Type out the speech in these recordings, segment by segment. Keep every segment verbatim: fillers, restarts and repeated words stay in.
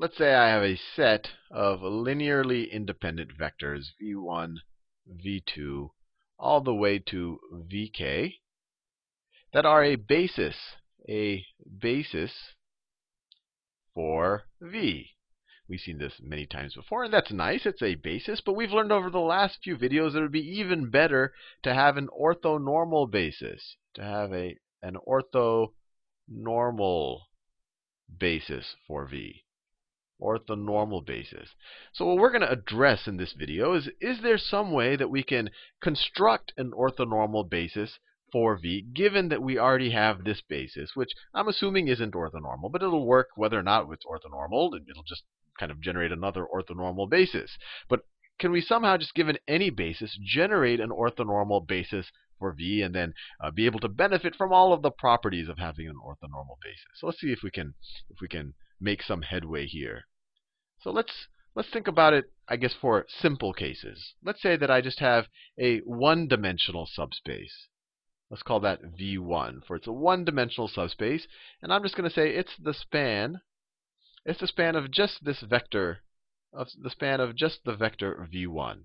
let's say I have a set of linearly independent vectors, v one, v two, all the way to vk, that are a basis, a basis for v. We've seen this many times before, and that's nice. It's a basis, but we've learned over the last few videos that it would be even better to have an orthonormal basis, to have a an orthonormal basis for v, orthonormal basis. So what we're going to address in this video is, is there some way that we can construct an orthonormal basis for v, given that we already have this basis, which I'm assuming isn't orthonormal, but it'll work whether or not it's orthonormal. It'll just kind of generate another orthonormal basis. But can we somehow, just given any basis, generate an orthonormal basis for v, and then uh, be able to benefit from all of the properties of having an orthonormal basis? So let's see if we can if we can make some headway here. So let's let's think about it, I guess, for simple cases. Let's say that I just have a one-dimensional subspace. Let's call that v one, for it's a one-dimensional subspace, and I'm just going to say it's the span. It's the span of just this vector, of the span of just the vector v one.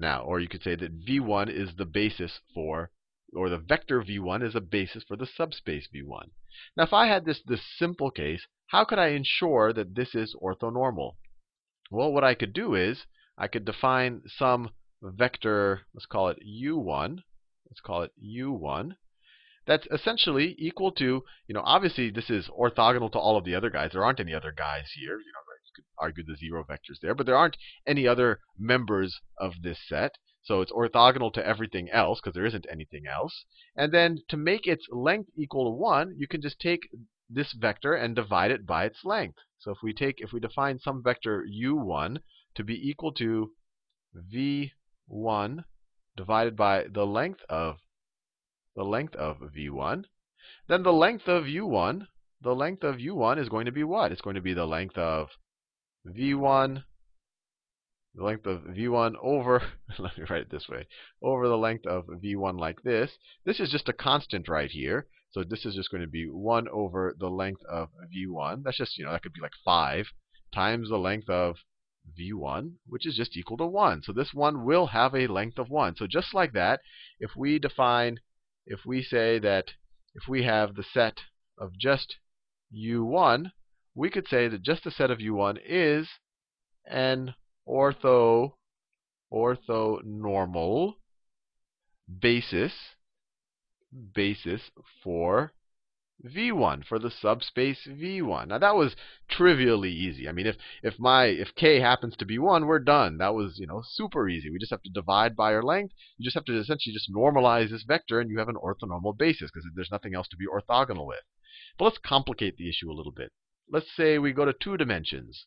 Now, or you could say that v one is the basis for, or the vector v one is a basis for the subspace v one. Now, if I had this, this simple case, how could I ensure that this is orthonormal? Well, what I could do is I could define some vector, let's call it u one. Let's call it u one. That's essentially equal to, you know, obviously this is orthogonal to all of the other guys. There aren't any other guys here. You know, you could argue the zero vectors there, but there aren't any other members of this set. So it's orthogonal to everything else because there isn't anything else. And then to make its length equal to one, you can just take this vector and divide it by its length. So if we take, if we define some vector u one to be equal to v one divided by the length of the length of v one, then the length of u one, the length of u one is going to be what? It's going to be the length of v one, the length of v one over, let me write it this way, over the length of v one like this. This is just a constant right here, so this is just going to be one over the length of v one. That's just, you know, that could be like five times the length of v one, which is just equal to one. So this one will have a length of one. So just like that, if we define If we say that if we have the set of just u one, we could say that just the set of u one is an ortho orthonormal basis basis for v one, for the subspace v one. Now that was trivially easy. I mean, if if my if k happens to be one, we're done. That was, you know, super easy. We just have to divide by our length. You just have to essentially just normalize this vector, and you have an orthonormal basis because there's nothing else to be orthogonal with. But let's complicate the issue a little bit. Let's say we go to two dimensions.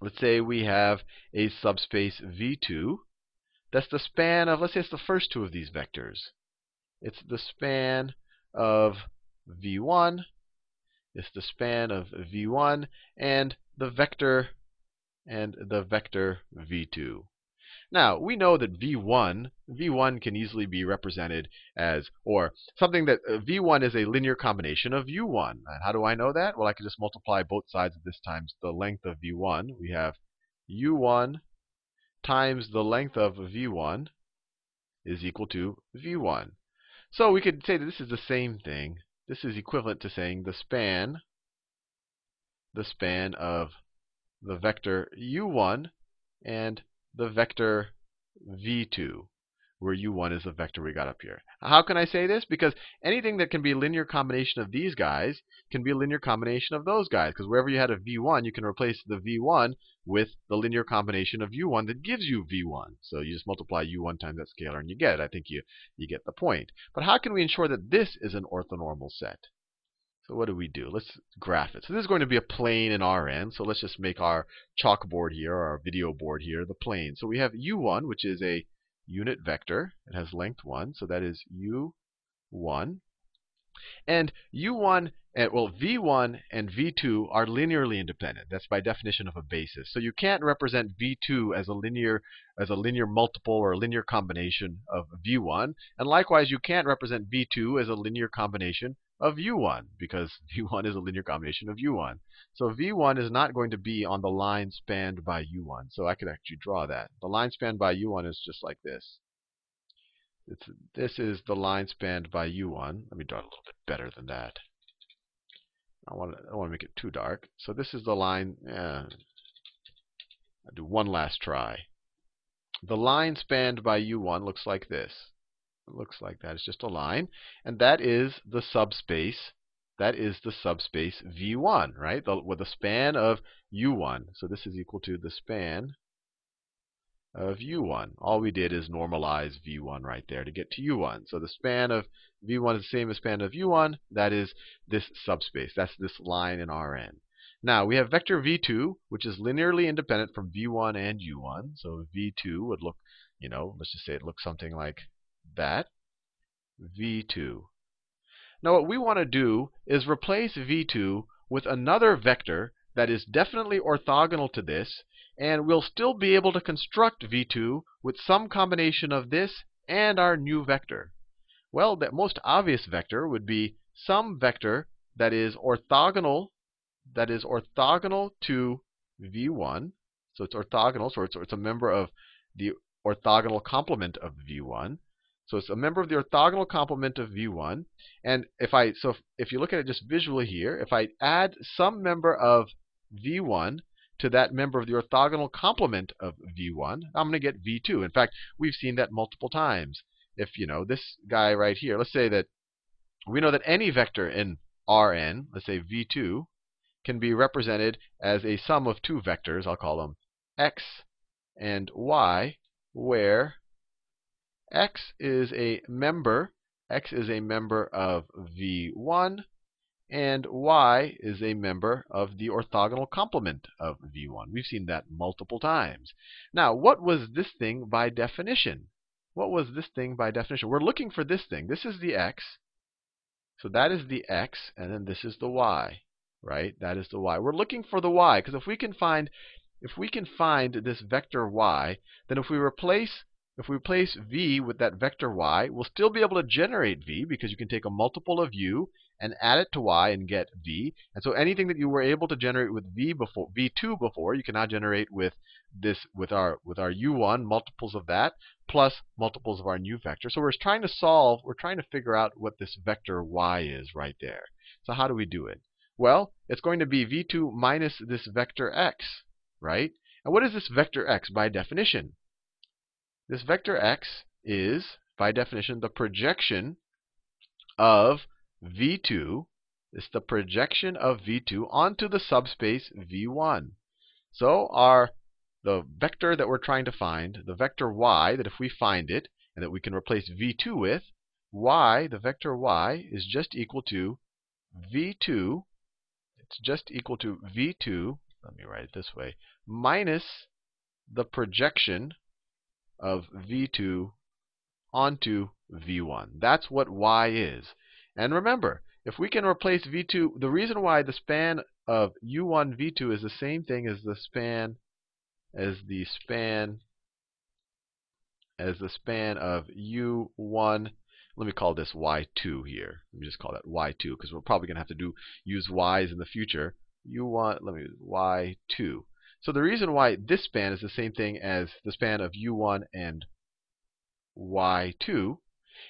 Let's say we have a subspace v two. That's the span of, let's say it's the first two of these vectors. It's the span of v one, it's the span of v one and the vector and the vector v two. Now, we know that v one v one can easily be represented as, or something that uh, v one is a linear combination of u one. And how do I know that? Well, I can just multiply both sides of this times the length of v one. We have u one times the length of v one is equal to v one. So we could say that this is the same thing. This is equivalent to saying the span, the span of the vector u one and the vector v two, where u one is the vector we got up here. How can I say this? Because anything that can be a linear combination of these guys can be a linear combination of those guys. Because wherever you had a v one, you can replace the v one with the linear combination of u one that gives you v one. So you just multiply u one times that scalar and you get it. I think you, you get the point. But how can we ensure that this is an orthonormal set? So what do we do? Let's graph it. So this is going to be a plane in R N. So let's just make our chalkboard here, our video board here, the plane. So we have u one, which is a unit vector. It has length one, so that is u one. And u one, and, well, v one and v two are linearly independent. That's by definition of a basis. So you can't represent v two as a linear as a linear multiple or a linear combination of v one, and likewise you can't represent v two as a linear combination of u one, because u one is a linear combination of u one. So v one is not going to be on the line spanned by u one. So I could actually draw that. The line spanned by u one is just like this. It's, this is the line spanned by u one. Let me draw it a little bit better than that. I want to, I want to make it too dark. So this is the line. Uh, I'll do one last try. The line spanned by u one looks like this. It looks like that. It's just a line, and that is the subspace. That is the subspace v one, right? The, with the span of u one. So this is equal to the span of u one. All we did is normalize v one right there to get to u one. So the span of v one is the same as span of u one. That is this subspace. That's this line in Rn. Now, we have vector v two, which is linearly independent from v one and u one. So v two would look, you know, let's just say it looks something like that, v two. Now, what we want to do is replace v two with another vector that is definitely orthogonal to this, and we'll still be able to construct v two with some combination of this and our new vector. Well, the most obvious vector would be some vector that is orthogonal that is orthogonal to v one. So it's orthogonal, so it's, it's a member of the orthogonal complement of v one. So it's a member of the orthogonal complement of v one. And if I so if, if you look at it just visually here, if I add some member of v one to that member of the orthogonal complement of v one, I'm going to get v two. In fact, we've seen that multiple times. If you know this guy right here, let's say that we know that any vector in Rn, let's say v two, can be represented as a sum of two vectors. I'll call them x and y, where x is a member, x is a member of v one, and y is a member of the orthogonal complement of v one. We've seen that multiple times. Now, what was this thing by definition? What was this thing by definition? We're looking for this thing. This is the x. So that is the x, and then this is the y. Right? That is the y. We're looking for the y, because if we can find if we can find this vector y, then if we replace if we replace v with that vector y, we'll still be able to generate v, because you can take a multiple of u and add it to y and get v. And so anything that you were able to generate with v before v two before, you can now generate with this with our with our u one, multiples of that, plus multiples of our new vector. So we're trying to solve, we're trying to figure out what this vector y is right there. So how do we do it? Well, it's going to be v two minus this vector x, right? And what is this vector x by definition? This vector x is, by definition, the projection of v two. It's the projection of v two onto the subspace v one. So our the vector that we're trying to find, the vector y, that if we find it and that we can replace v two with, y, the vector y, is just equal to v two. It's just equal to v two, let me write it this way, minus the projection of v two onto v one. That's what y is. And remember, if we can replace v two, the reason why the span of u one, v two is the same thing as the span as the span as the span of u one. Let me call this y two here. Let me just call that y two, because we're probably going to have to do use y's in the future. You want, let me y two. So the reason why this span is the same thing as the span of u one and y two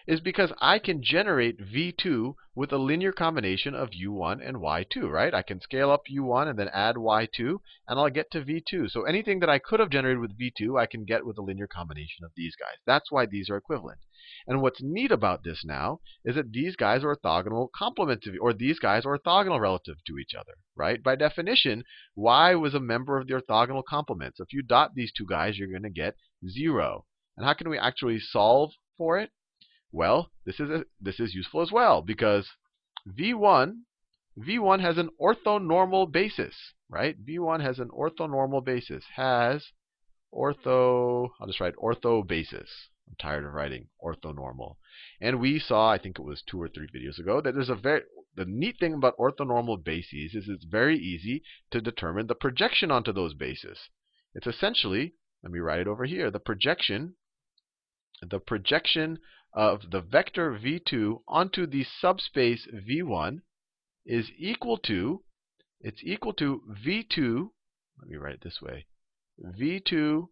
is because I can generate v two with a linear combination of u one and y two, right? I can scale up u one and then add y two, and I'll get to v two. So anything that I could have generated with v two, I can get with a linear combination of these guys. That's why these are equivalent. And what's neat about this now is that these guys are orthogonal complements of, or these guys are orthogonal relative to each other, right? By definition, y was a member of the orthogonal complement. So if you dot these two guys, you're going to get zero. And how can we actually solve for it? Well, this is a, this is useful as well, because v one v one has an orthonormal basis, right? v one has an orthonormal basis. Has ortho. I'll just write ortho basis. I'm tired of writing orthonormal. And we saw, I think it was two or three videos ago, that there's a very the neat thing about orthonormal bases is it's very easy to determine the projection onto those bases. It's essentially, let me write it over here, the projection the projection of the vector v two onto the subspace v one is equal to, it's equal to v two, let me write it this way, v two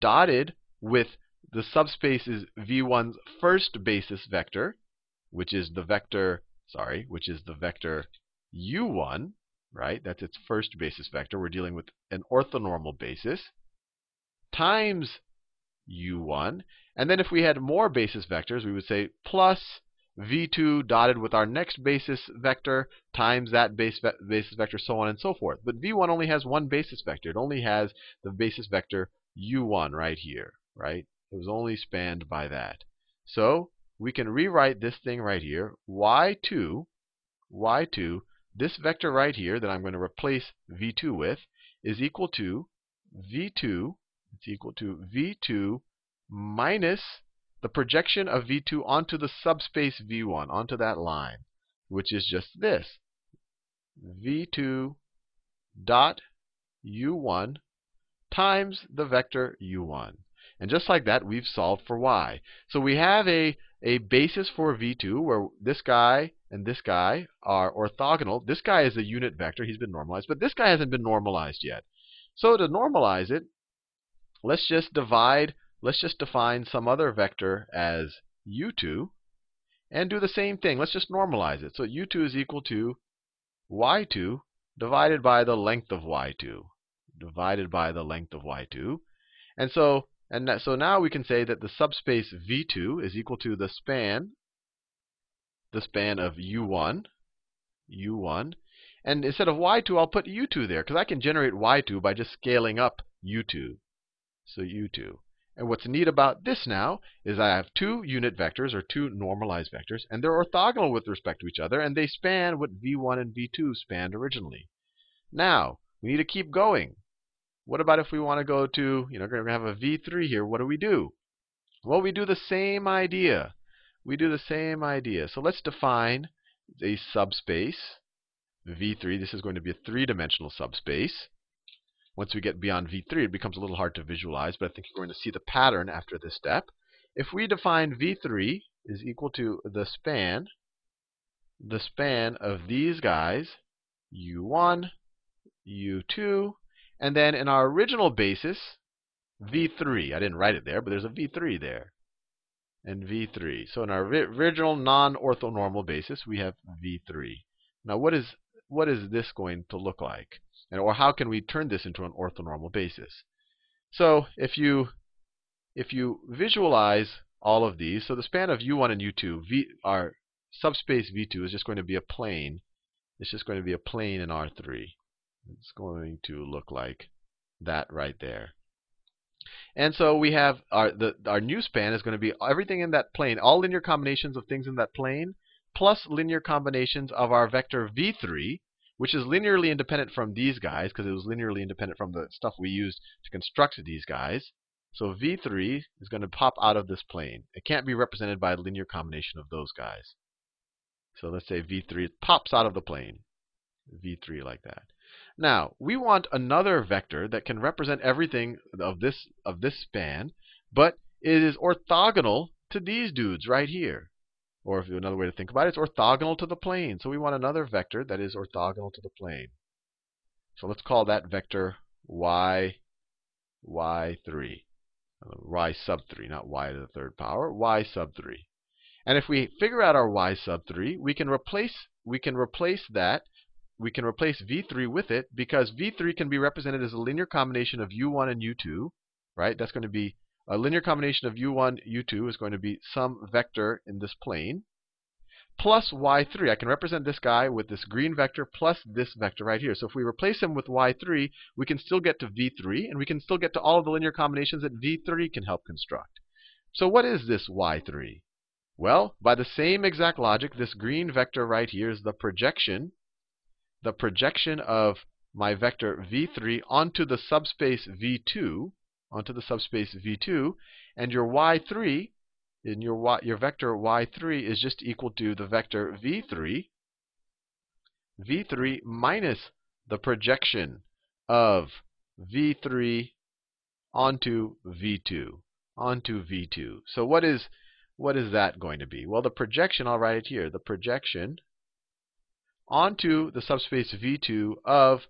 dotted with the subspace is v one's first basis vector, which is the vector, sorry, which is the vector u one, right? That's its first basis vector. We're dealing with an orthonormal basis, times u one. And then if we had more basis vectors, we would say plus v two dotted with our next basis vector times that base ve basis vector, so on and so forth. But v one only has one basis vector. It only has the basis vector u one right here, right? It was only spanned by that. So we can rewrite this thing right here, y two, y two, this vector right here that I'm going to replace v two with is equal to v two, it's equal to v two minus the projection of v two onto the subspace v one, onto that line, which is just this, v two dot u one times the vector u one. And just like that, we've solved for y. So we have a a basis for v two where this guy and this guy are orthogonal. This guy is a unit vector. He's been normalized. But this guy hasn't been normalized yet. So to normalize it, let's just divide. Let's just define some other vector as u two and do the same thing. Let's just normalize it. So u two is equal to y two divided by the length of y two, divided by the length of y two. And so And that, so now we can say that the subspace v two is equal to the span, the span of u one, u one. And instead of y two, I'll put u two there, because I can generate y two by just scaling up u two. So u two. And what's neat about this now is I have two unit vectors, or two normalized vectors, and they're orthogonal with respect to each other, and they span what v one and v two spanned originally. Now, we need to keep going. What about if we want to go to, you know, we're going to have a v three here. What do we do? Well, we do the same idea. We do the same idea. So let's define a subspace, v three. This is going to be a three-dimensional subspace. Once we get beyond v three, it becomes a little hard to visualize, but I think you're going to see the pattern after this step. If we define v three is equal to the span, the span of these guys, u one, u two, and then in our original basis, v three. I didn't write it there, but there's a v three there. And v three. So in our original non-orthonormal basis, we have v three. Now, what is, what is this going to look like? And, or how can we turn this into an orthonormal basis? So if you, if you visualize all of these, so the span of u one and u two, v, our subspace v two is just going to be a plane. It's just going to be a plane in R three. It's going to look like that right there. And so we have our the our new span is going to be everything in that plane, all linear combinations of things in that plane, plus linear combinations of our vector v three, which is linearly independent from these guys, because it was linearly independent from the stuff we used to construct these guys. So v three is going to pop out of this plane. It can't be represented by a linear combination of those guys. So let's say v three pops out of the plane, v three like that. Now, we want another vector that can represent everything of this of this span, but it is orthogonal to these dudes right here. Or if another way to think about it, it's orthogonal to the plane. So we want another vector that is orthogonal to the plane. So let's call that vector y, y three, y sub three, not y to the third power, y sub three. And if we figure out our y sub three, we can replace we can replace that. We can replace v three with it, because v three can be represented as a linear combination of u one and u two, right? That's going to be a linear combination of u one, u two is going to be some vector in this plane, plus y three. I can represent this guy with this green vector plus this vector right here. So if we replace him with y three, we can still get to v three, and we can still get to all of the linear combinations that v three can help construct. So what is this y three? Well, by the same exact logic, this green vector right here is the projection the projection of my vector v three onto the subspace v two, onto the subspace v two, and your y three, in your y, your vector y three is just equal to the vector v three, v three minus the projection of v three onto v two, onto v two. So what is what is that going to be? Well, the projection, I'll write it here, the projection onto the subspace V two of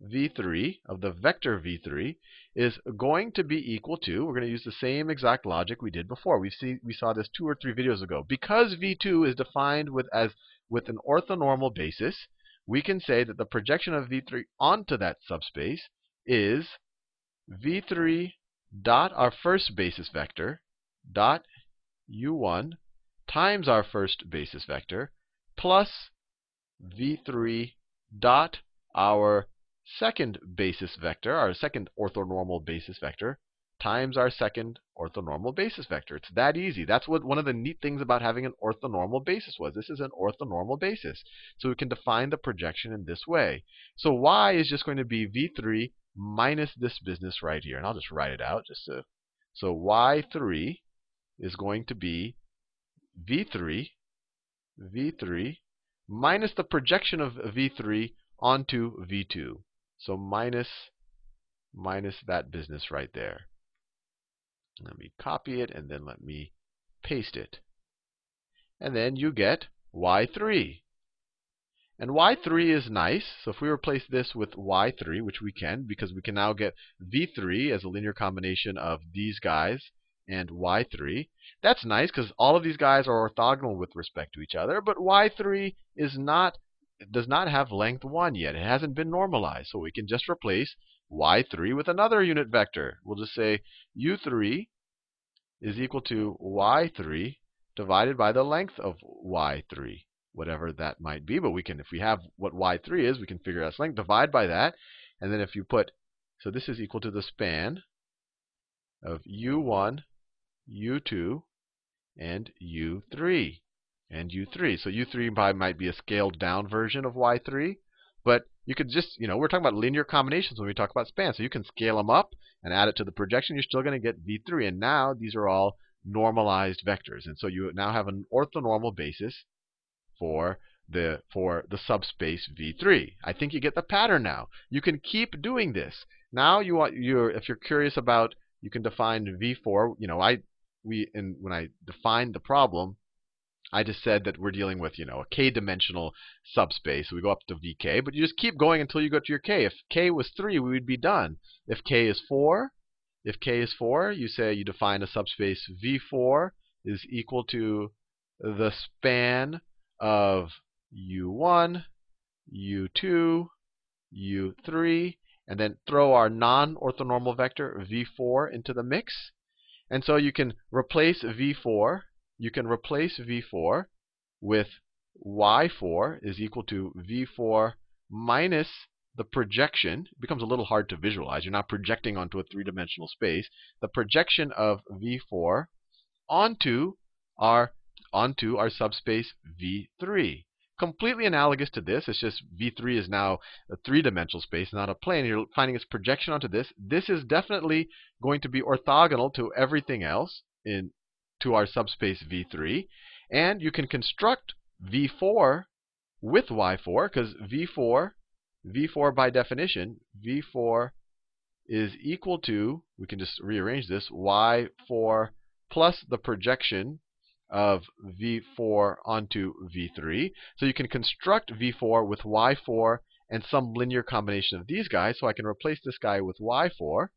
V three, of the vector V three, is going to be equal to, we're going to use the same exact logic we did before. We see we saw this two or three videos ago. Because V two is defined with as with an orthonormal basis, we can say that the projection of V three onto that subspace is V three dot our first basis vector dot U one times our first basis vector plus V three dot our second basis vector, our second orthonormal basis vector, times our second orthonormal basis vector. It's that easy. That's what one of the neat things about having an orthonormal basis was. This is an orthonormal basis. So we can define the projection in this way. So y is just going to be V three minus this business right here. And I'll just write it out. Just so, so y three is going to be V three, V three, minus the projection of V three onto V two. So minus, minus that business right there. Let me copy it, and then let me paste it. And then you get y three. And y three is nice. So if we replace this with y three, which we can, because we can now get V three as a linear combination of these guys and y three. That's nice, because all of these guys are orthogonal with respect to each other. But y three is not does not have length one yet. It hasn't been normalized. So we can just replace y three with another unit vector. We'll just say u three is equal to y three divided by the length of y three, whatever that might be. But we can, if we have what y three is, we can figure out its length, divide by that. And then if you put, so this is equal to the span of u one, u two, and u three. And u three. So u three probably might be a scaled down version of y three. But you could just, you know, we're talking about linear combinations when we talk about span. So you can scale them up and add it to the projection. You're still going to get v three. And now these are all normalized vectors. And so you now have an orthonormal basis for the for the subspace v three. I think you get the pattern now. You can keep doing this. Now you want you're if you're curious about, you can define v four. You know, I we and when I defined the problem, I just said that we're dealing with, you know, a k-dimensional subspace. So we go up to vk, but you just keep going until you go to your k. If k was three, we would be done. If k is four, if k is four, you say you define a subspace v four is equal to the span of u one, u two, u three, and then throw our non-orthonormal vector v four into the mix. And so you can replace v four. You can replace v four with y four is equal to v four minus the projection. It becomes a little hard to visualize. You're not projecting onto a three-dimensional space. The projection of v four onto our onto our subspace v three. Completely analogous to this. It's just v three is now a three-dimensional space, not a plane. You're finding its projection onto this. This is definitely going to be orthogonal to everything else in to our subspace v three. And you can construct v four with y four, because v four, v four by definition, v four is equal to, we can just rearrange this, y four plus the projection of v four onto v three. So you can construct v four with y four and some linear combination of these guys. So I can replace this guy with y four.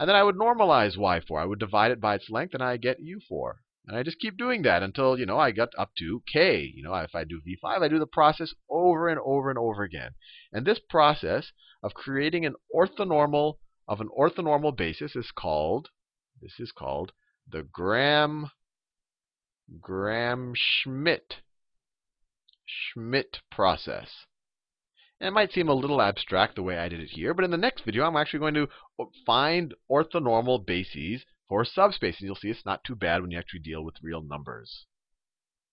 And then I would normalize y four. I would divide it by its length, and I get u four. And I just keep doing that until, you know, I get up to k. You know, if I do v five, I do the process over and over and over again. And this process of creating an orthonormal of an orthonormal basis is called this is called the Gram Gram-Schmidt Schmidt process. And it might seem a little abstract the way I did it here, but in the next video, I'm actually going to find orthonormal bases for subspaces. You'll see it's not too bad when you actually deal with real numbers.